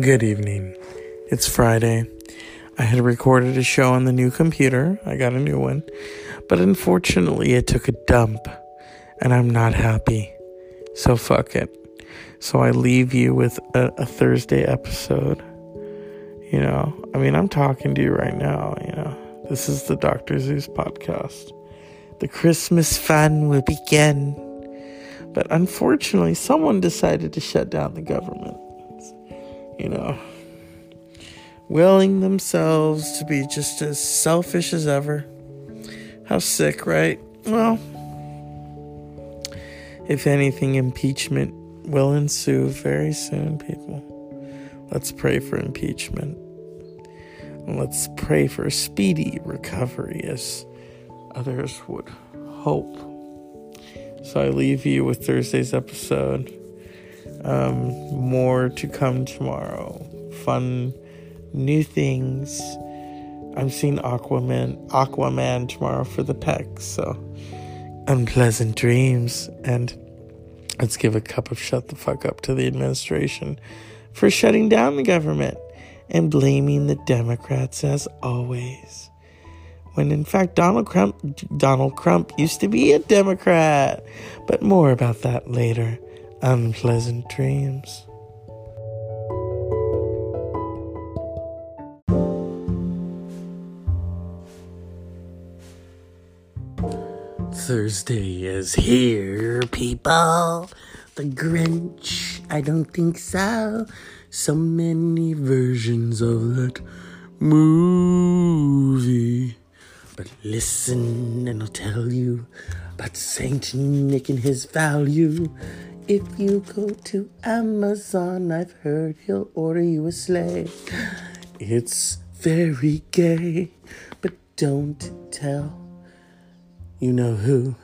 Good evening. It's Friday. I had recorded a show on the new computer. I got a new one. But unfortunately, it took a dump. And I'm not happy. So fuck it. So I leave you with a Thursday episode. You know, I mean, I'm talking to you right now, you know. This is the Dr. Seuss podcast. The Christmas fun will begin. But unfortunately, someone decided to shut down the government. You know, willing themselves to be just as selfish as ever. How sick, right? Well, if anything, impeachment will ensue very soon, people. Let's pray for impeachment. Let's pray for speedy recovery, as others would hope. So I leave you with Thursday's episode. More to come tomorrow. Fun, new things. I'm seeing Aquaman tomorrow for the pecs. So unpleasant dreams. And let's give a cup of shut the fuck up to the administration for shutting down the government and blaming the Democrats as always. When in fact Donald Trump used to be a Democrat. But more about that later. Unpleasant dreams. Thursday is here, people. The Grinch. I don't think so. So many versions of that movie. But listen, and I'll tell you about Saint Nick and his value. If you go to Amazon, I've heard he'll order you a sleigh. It's very gay, but don't tell you know who.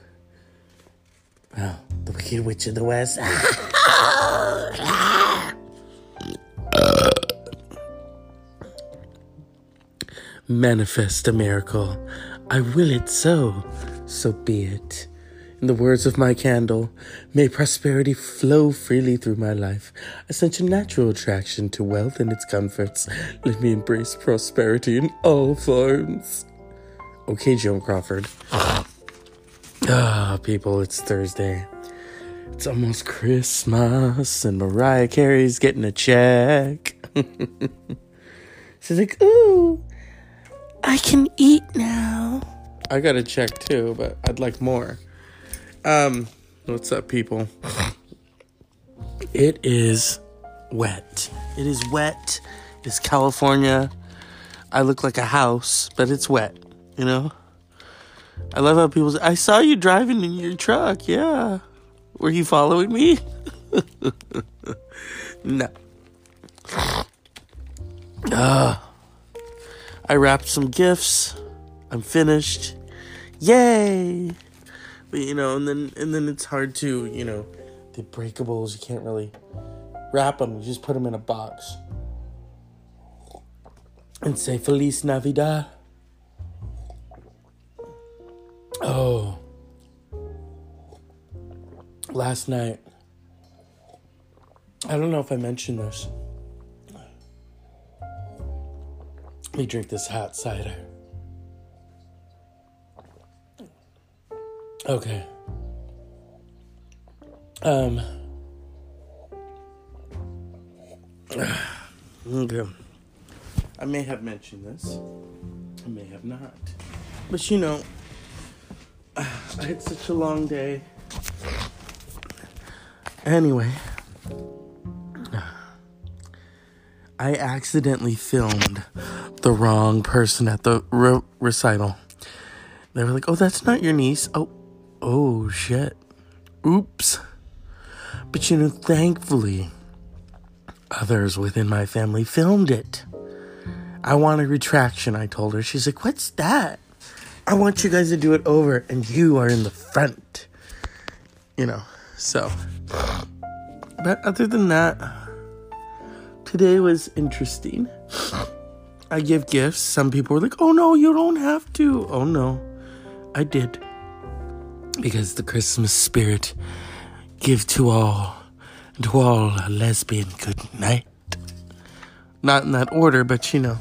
Well, the Wicked Witch of the West. Manifest a miracle. I will it so. So be it. In the words of my candle, may prosperity flow freely through my life. I sense a natural attraction to wealth and its comforts. Let me embrace prosperity in all forms. Okay, Joan Crawford. People, it's Thursday. It's almost Christmas, and Mariah Carey's getting a check. She's like, ooh, I can eat now. I got a check too, but I'd like more. What's up, people? It is wet. It is wet. It's California. I look like a house, but it's wet, you know? I love how people say, I saw you driving in your truck, yeah. Were you following me? No. I wrapped some gifts. I'm finished. Yay! But, you know, and then it's hard to, you know, the breakables, you can't really wrap them. You just put them in a box and say Feliz Navidad. Oh. Last night, I don't know if I mentioned this. We drink this hot cider. Okay. Okay. I may have mentioned this. I may have not. But you know, I had such a long day. Anyway, I accidentally filmed the wrong person at the recital. They were like, "Oh, that's not your niece." Oh, shit. Oops. But, you know, thankfully, others within my family filmed it. I want a retraction, I told her. She's like, what's that? I want you guys to do it over, and you are in the front. You know, so. But other than that, today was interesting. I give gifts. Some people were like, oh, no, you don't have to. Oh, no, I did. Because the Christmas spirit give to all a lesbian good night. Not in that order, but you know.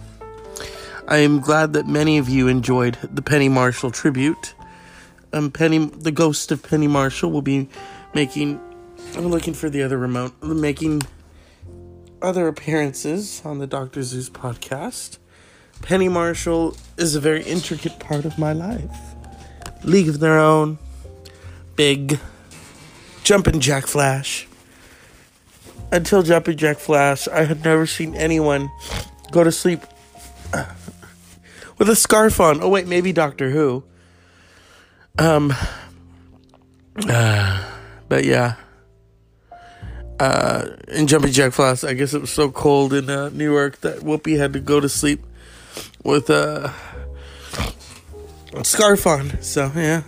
I am glad that many of you enjoyed the Penny Marshall tribute. The ghost of Penny Marshall will be making... I'm looking for the other remote. Making other appearances on the Dr. Seuss podcast. Penny Marshall is a very intricate part of my life. League of Their Own. Big. Jumpin' Jack Flash. Until Jumpin' Jack Flash, I had never seen anyone go to sleep with a scarf on. Oh, wait, maybe Doctor Who. But yeah. In Jumpin' Jack Flash, I guess it was so cold in New York that Whoopi had to go to sleep with a scarf on. So, yeah.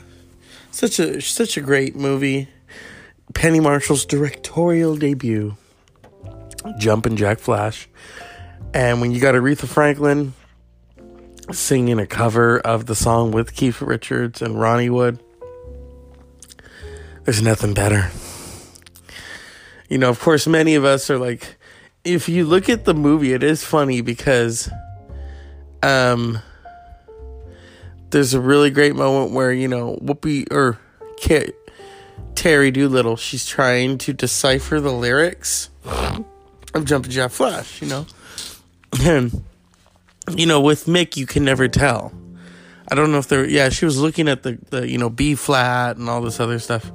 Such a great movie. Penny Marshall's directorial debut. Jumpin' Jack Flash. And when you got Aretha Franklin singing a cover of the song with Keith Richards and Ronnie Wood, there's nothing better. You know, of course, many of us are like, if you look at the movie, it is funny because there's a really great moment where, you know, Whoopi or Terry Doolittle, she's trying to decipher the lyrics of Jumpin' Jack Flash, you know. And, you know, with Mick, you can never tell. I don't know if there... Yeah, she was looking at the you know, B flat and all this other stuff.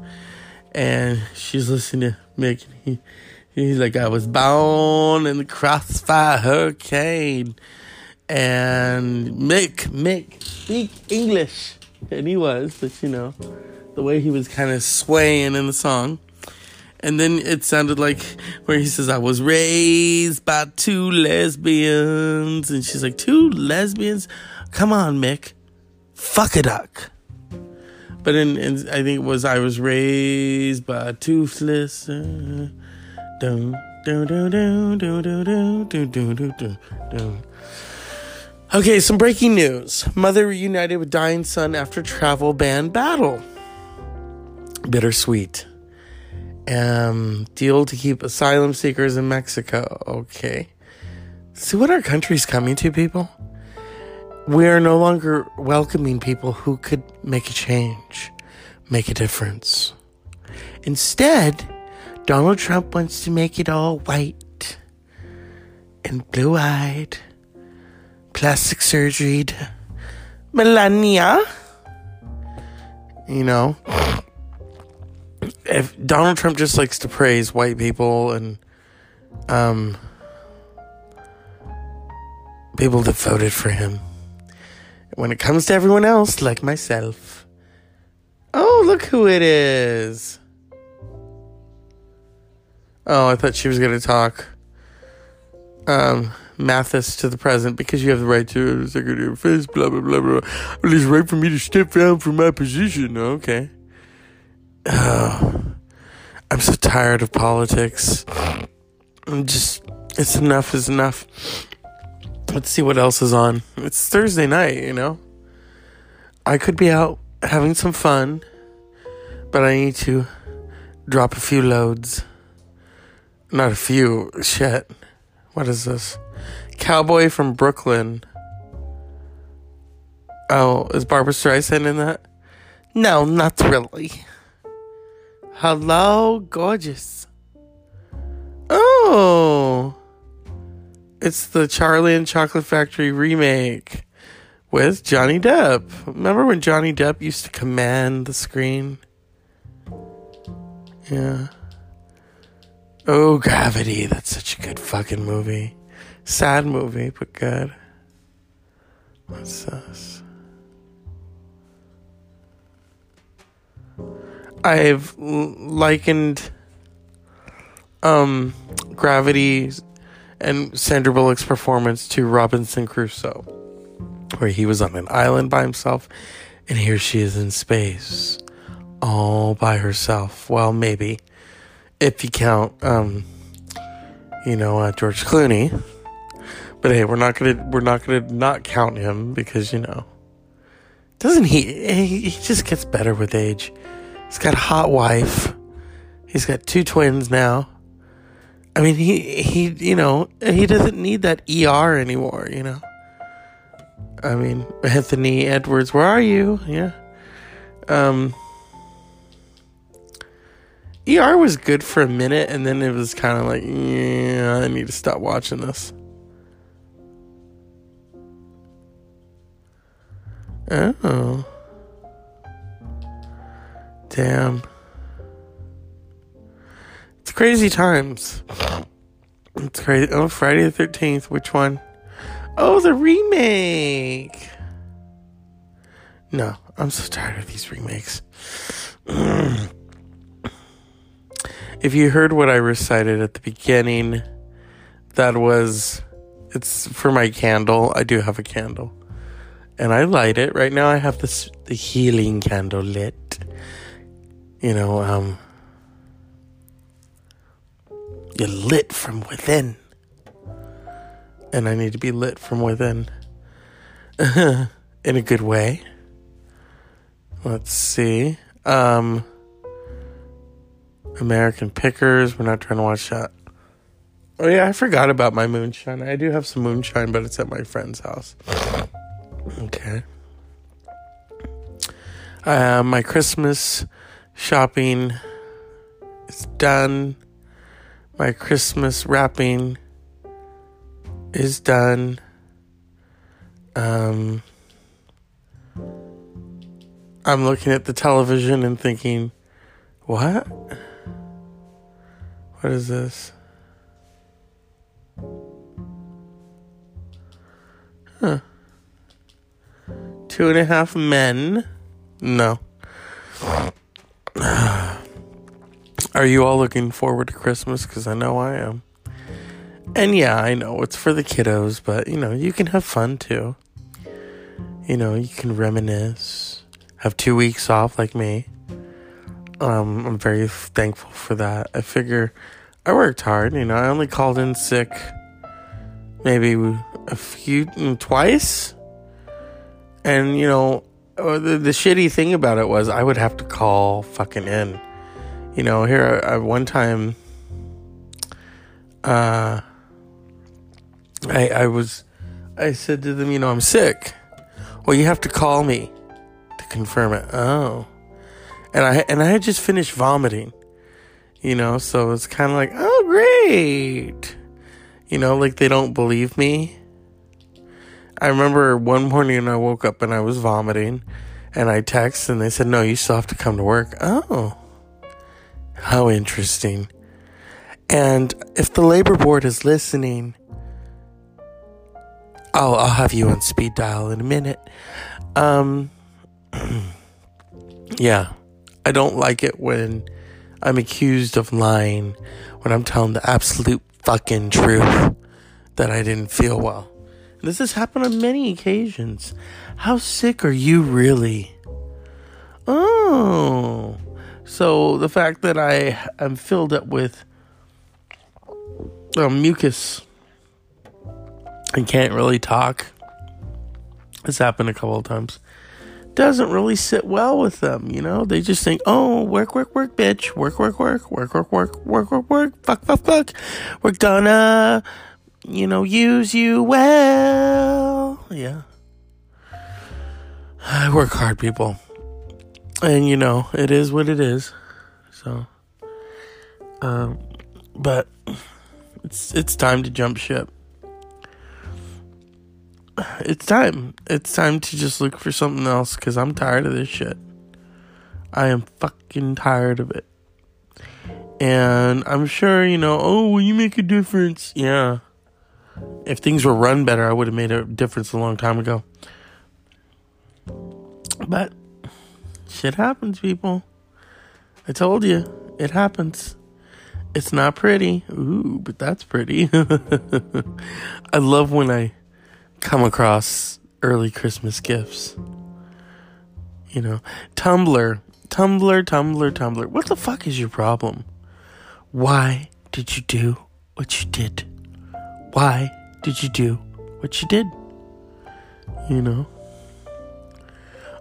And she's listening to Mick. And he's like, I was born in the Crossfire Hurricane. And Mick, speak English. And he was, but, you know, the way he was kind of swaying in the song. And then it sounded like where he says, I was raised by two lesbians. And she's like, two lesbians? Come on, Mick. Fuck a duck. But in I think it was, I was raised by toothless. Okay, some breaking news. Mother reunited with dying son after travel ban battle. Bittersweet. Deal to keep asylum seekers in Mexico. Okay. See what our country's coming to, people. We are no longer welcoming people who could make a change, make a difference. Instead, Donald Trump wants to make it all white and blue-eyed, plastic surgeried Melania. You know... If Donald Trump just likes to praise white people and people that voted for him. When it comes to everyone else, like myself. Oh, look who it is. Oh, I thought she was going to talk Mathis to the president, because you have the right to Secretary of Defense, blah, blah, blah, blah. Well, it's right for me to step down from my position. Okay. Oh, I'm so tired of politics. It's enough is enough. Let's see what else is on. It's Thursday night, you know. I could be out having some fun, but I need to drop a few loads. Not a few, shit. What is this? Cowboy from Brooklyn. Oh, is Barbra Streisand in that? No, not really. Hello, gorgeous. Oh. It's the Charlie and Chocolate Factory remake with Johnny Depp. Remember when Johnny Depp used to command the screen? Yeah. Oh, Gravity. That's such a good fucking movie. Sad movie, but good. What's this? I've likened Gravity and Sandra Bullock's performance to Robinson Crusoe, where he was on an island by himself, and here she is in space, all by herself. Well, maybe, if you count, George Clooney. But hey, we're not gonna not count him, because you know, doesn't he just gets better with age. He's got a hot wife. He's got two twins now. I mean, he doesn't need that ER anymore, you know. I mean, Anthony Edwards, where are you? Yeah. ER was good for a minute, and then it was kind of like, yeah, I need to stop watching this. Oh. Damn. It's crazy times. It's crazy. Oh, Friday the 13th. Which one? Oh, the remake. No, I'm so tired of these remakes. If you heard what I recited at the beginning, that was, it's for my candle. I do have a candle. And I light it. Right now I have this, the healing candle lit. You know, you're lit from within. And I need to be lit from within. In a good way. Let's see. American Pickers. We're not trying to watch that. Oh yeah, I forgot about my moonshine. I do have some moonshine, but it's at my friend's house. Okay. My Christmas shopping is done. My Christmas wrapping is done. I'm looking at the television and thinking, what? What is this? Huh. 2.5 Men. No. Are you all looking forward to Christmas? Because I know I am. And yeah, I know it's for the kiddos, but you know, you can have fun too. You know, you can reminisce. Have 2 weeks off like me. I'm very thankful for that. I figure I worked hard. You know, I only called in sick maybe twice. And, you know, the shitty thing about it was I would have to call fucking in. You know, here I one time, I said to them, you know, I'm sick. Well, you have to call me to confirm it. Oh. And I had just finished vomiting, you know, so it's kind of like, oh, great. You know, like they don't believe me. I remember one morning I woke up and I was vomiting and I texted and they said, no, you still have to come to work. Oh, how interesting. And if the labor board is listening, I'll have you on speed dial in a minute. Yeah, I don't like it when I'm accused of lying, when I'm telling the absolute fucking truth that I didn't feel well. This has happened on many occasions. How sick are you really? Oh. So the fact that I am filled up with mucus and can't really talk, this happened a couple of times, doesn't really sit well with them, you know? They just think, oh, work, work, work, bitch. Work, work, work. Work, work, work. Work, work, work. Fuck, fuck, fuck. We're gonna... you know, use you well. Yeah. I work hard, people. And, you know, it is what it is. So, but it's time to jump ship. It's time. It's time to just look for something else because I'm tired of this shit. I am fucking tired of it. And I'm sure, you know, oh, will you make a difference? Yeah. If things were run better, I would have made a difference a long time ago. But shit happens, people. I told you, it happens. It's not pretty. Ooh, but that's pretty. I love when I come across early Christmas gifts. You know, Tumblr. What the fuck is your problem? Why did you do what you did? Why did you do what you did? You know?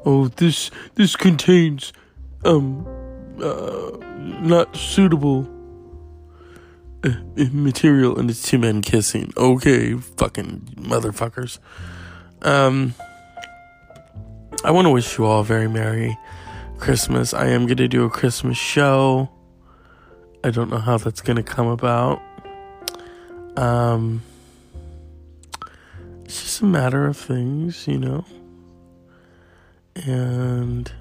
Oh, this contains, not suitable material, and it's two men kissing. Okay, fucking motherfuckers. I want to wish you all a very Merry Christmas. I am going to do a Christmas show. I don't know how that's going to come about. It's just a matter of things, you know. And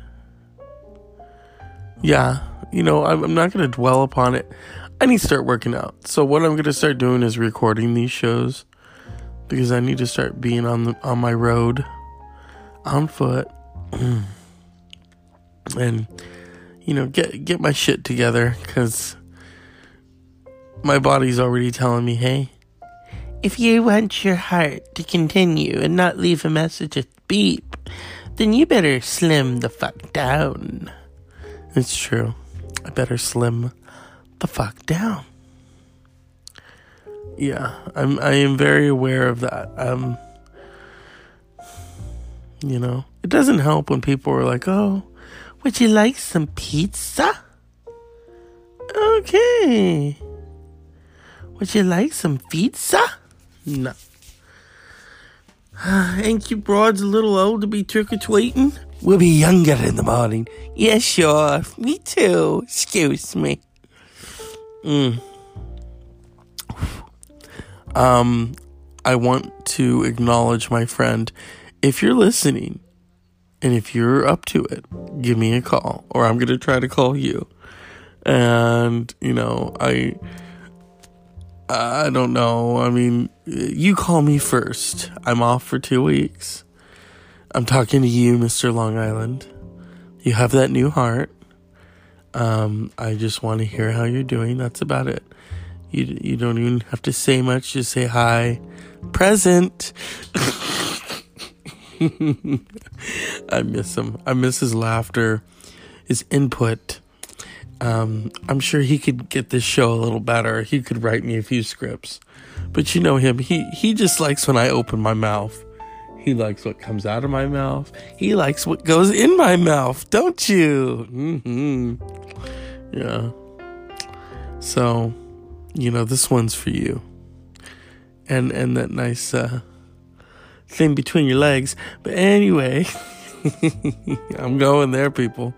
yeah, you know, I'm not going to dwell upon it. I need to start working out. So what I'm going to start doing is recording these shows, because I need to start being on my road on foot and, you know, get my shit together, because my body's already telling me, hey, if you want your heart to continue and not leave a message at beep, then you better slim the fuck down. It's true. I better slim the fuck down. Yeah, I am very aware of that. You know, it doesn't help when people are like, oh, would you like some pizza? Okay. Would you like some pizza? No. Ain't you broads a little old to be trick-or-treating? We'll be younger in the morning. Yeah, sure. Me too. Excuse me. I want to acknowledge my friend. If you're listening, and if you're up to it, give me a call, or I'm going to try to call you. And, you know, I don't know. I mean, you call me first. I'm off for 2 weeks. I'm talking to you, Mr. Long Island. You have that new heart. I just want to hear how you're doing. That's about it. You don't even have to say much. Just say hi. Present. I miss him. I miss his laughter, his input. I'm sure he could get this show a little better. He could write me a few scripts. But you know him. He just likes when I open my mouth. He likes what comes out of my mouth. He likes what goes in my mouth. Don't you? Yeah. So, you know, this one's for you. And that nice thing between your legs. But anyway, I'm going there, people.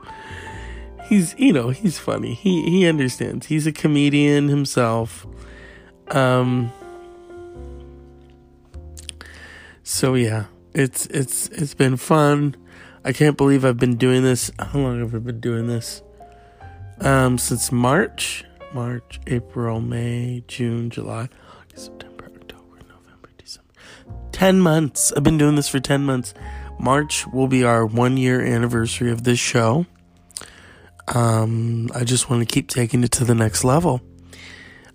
He's, you know, he's funny. He understands. He's a comedian himself. So yeah, it's been fun. I can't believe I've been doing this. How long have I been doing this? Since March. March, April, May, June, July, August, September, October, November, December. 10 months. I've been doing this for 10 months. March will be our 1 year anniversary of this show. I just want to keep taking it to the next level.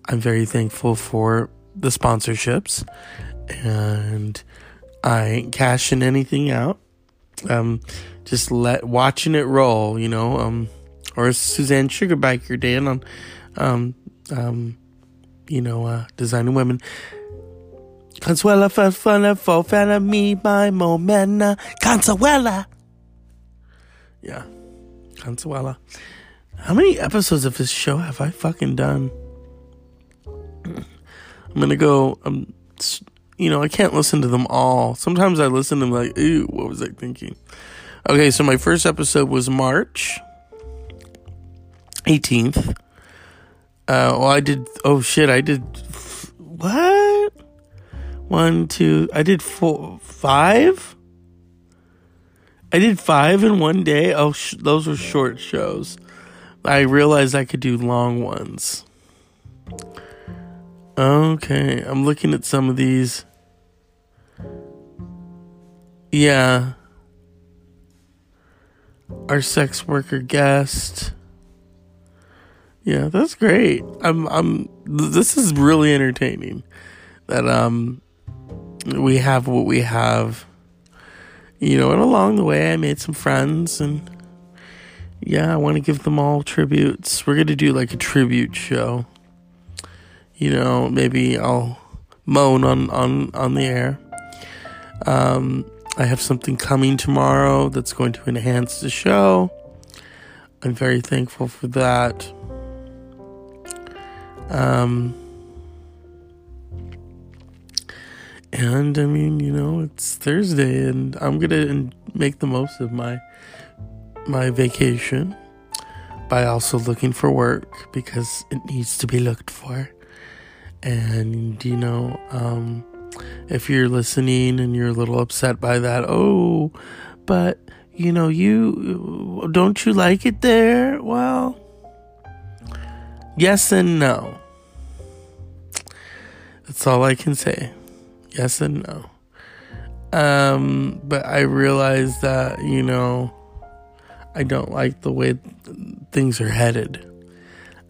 I'm very thankful for the sponsorships, and I ain't cashing anything out. Just watching it roll, you know. Or Suzanne Sugarbaker did on, you know, Designing Women. Consuela for fun and for fan of me, my momenta. Consuela. Yeah. Consuela. How many episodes of this show have I fucking done? I'm gonna go, you know, I can't listen to them all. Sometimes I listen to them like, ooh, what was I thinking? Okay, so my first episode was March 18th. What? I did 5 in one day. Oh, those were short shows. I realized I could do long ones. Okay, I'm looking at some of these. Yeah. Our sex worker guest. Yeah, that's great. This is really entertaining that we have what we have. You know, and along the way, I made some friends, and yeah, I want to give them all tributes. We're going to do like a tribute show. You know, maybe I'll moan on the air. I have something coming tomorrow that's going to enhance the show. I'm very thankful for that. And I mean, you know, it's Thursday and I'm going to make the most of my vacation by also looking for work because it needs to be looked for. And, you know, if you're listening and you're a little upset by that, oh, but, you know, don't you like it there? Well, yes and no. That's all I can say. Yes and no. But I realize that, you know, I don't like the way things are headed.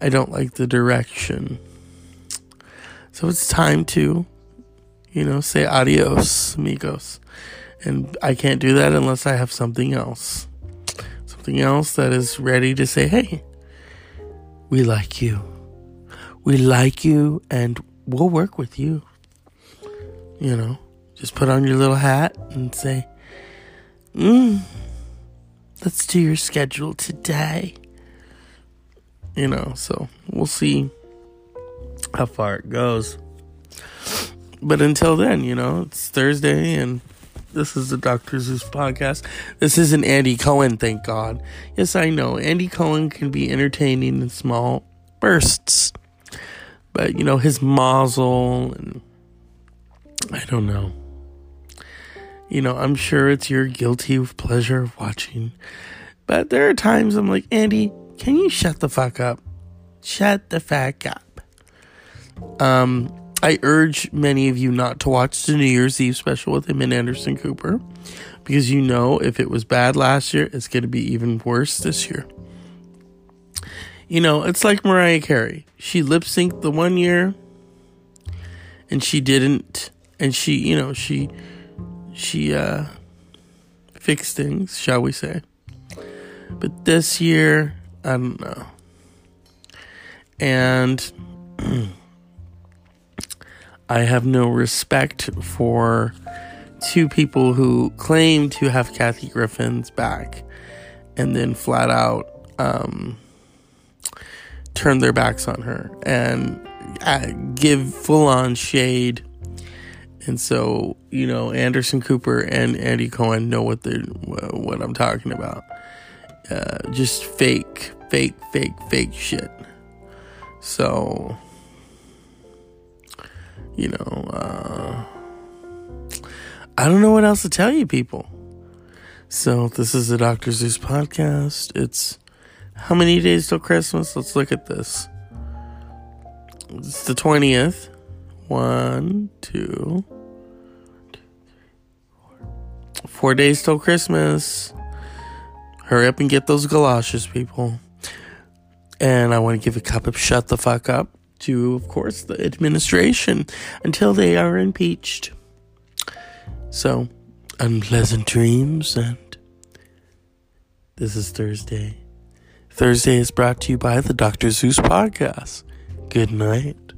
I don't like the direction. So it's time to, you know, say adios, amigos. And I can't do that unless I have something else. Something else that is ready to say, hey, we like you. We like you and we'll work with you. You know, just put on your little hat and say, let's do your schedule today. You know, so we'll see how far it goes. But until then, you know, it's Thursday and this is the Dr. Seuss podcast. This isn't Andy Cohen, thank God. Yes, I know. Andy Cohen can be entertaining in small bursts. But, you know, his mazel and I don't know. You know, I'm sure it's your guilty pleasure of watching. But there are times I'm like, Andy, can you shut the fuck up? Shut the fuck up. I urge many of you not to watch the New Year's Eve special with him and Anderson Cooper. Because you know, if it was bad last year, it's going to be even worse this year. You know, it's like Mariah Carey. She lip-synced the one year. And she didn't. And she, you know, she fixed things, shall we say. But this year, I don't know. And I have no respect for two people who claim to have Kathy Griffin's back and then flat out turn their backs on her and give full-on shade. And so, you know, Anderson Cooper and Andy Cohen know what I'm talking about. Just fake shit. So, you know, I don't know what else to tell you people. So this is the Dr. Seuss podcast. It's how many days till Christmas? Let's look at this. It's the 20th. 4 days till Christmas. Hurry up and get those galoshes, people. And I want to give a cup of shut the fuck up to, of course, the administration until they are impeached. So, unpleasant dreams, and this is Thursday. Thursday is brought to you by the Dr. Seuss podcast. Good night.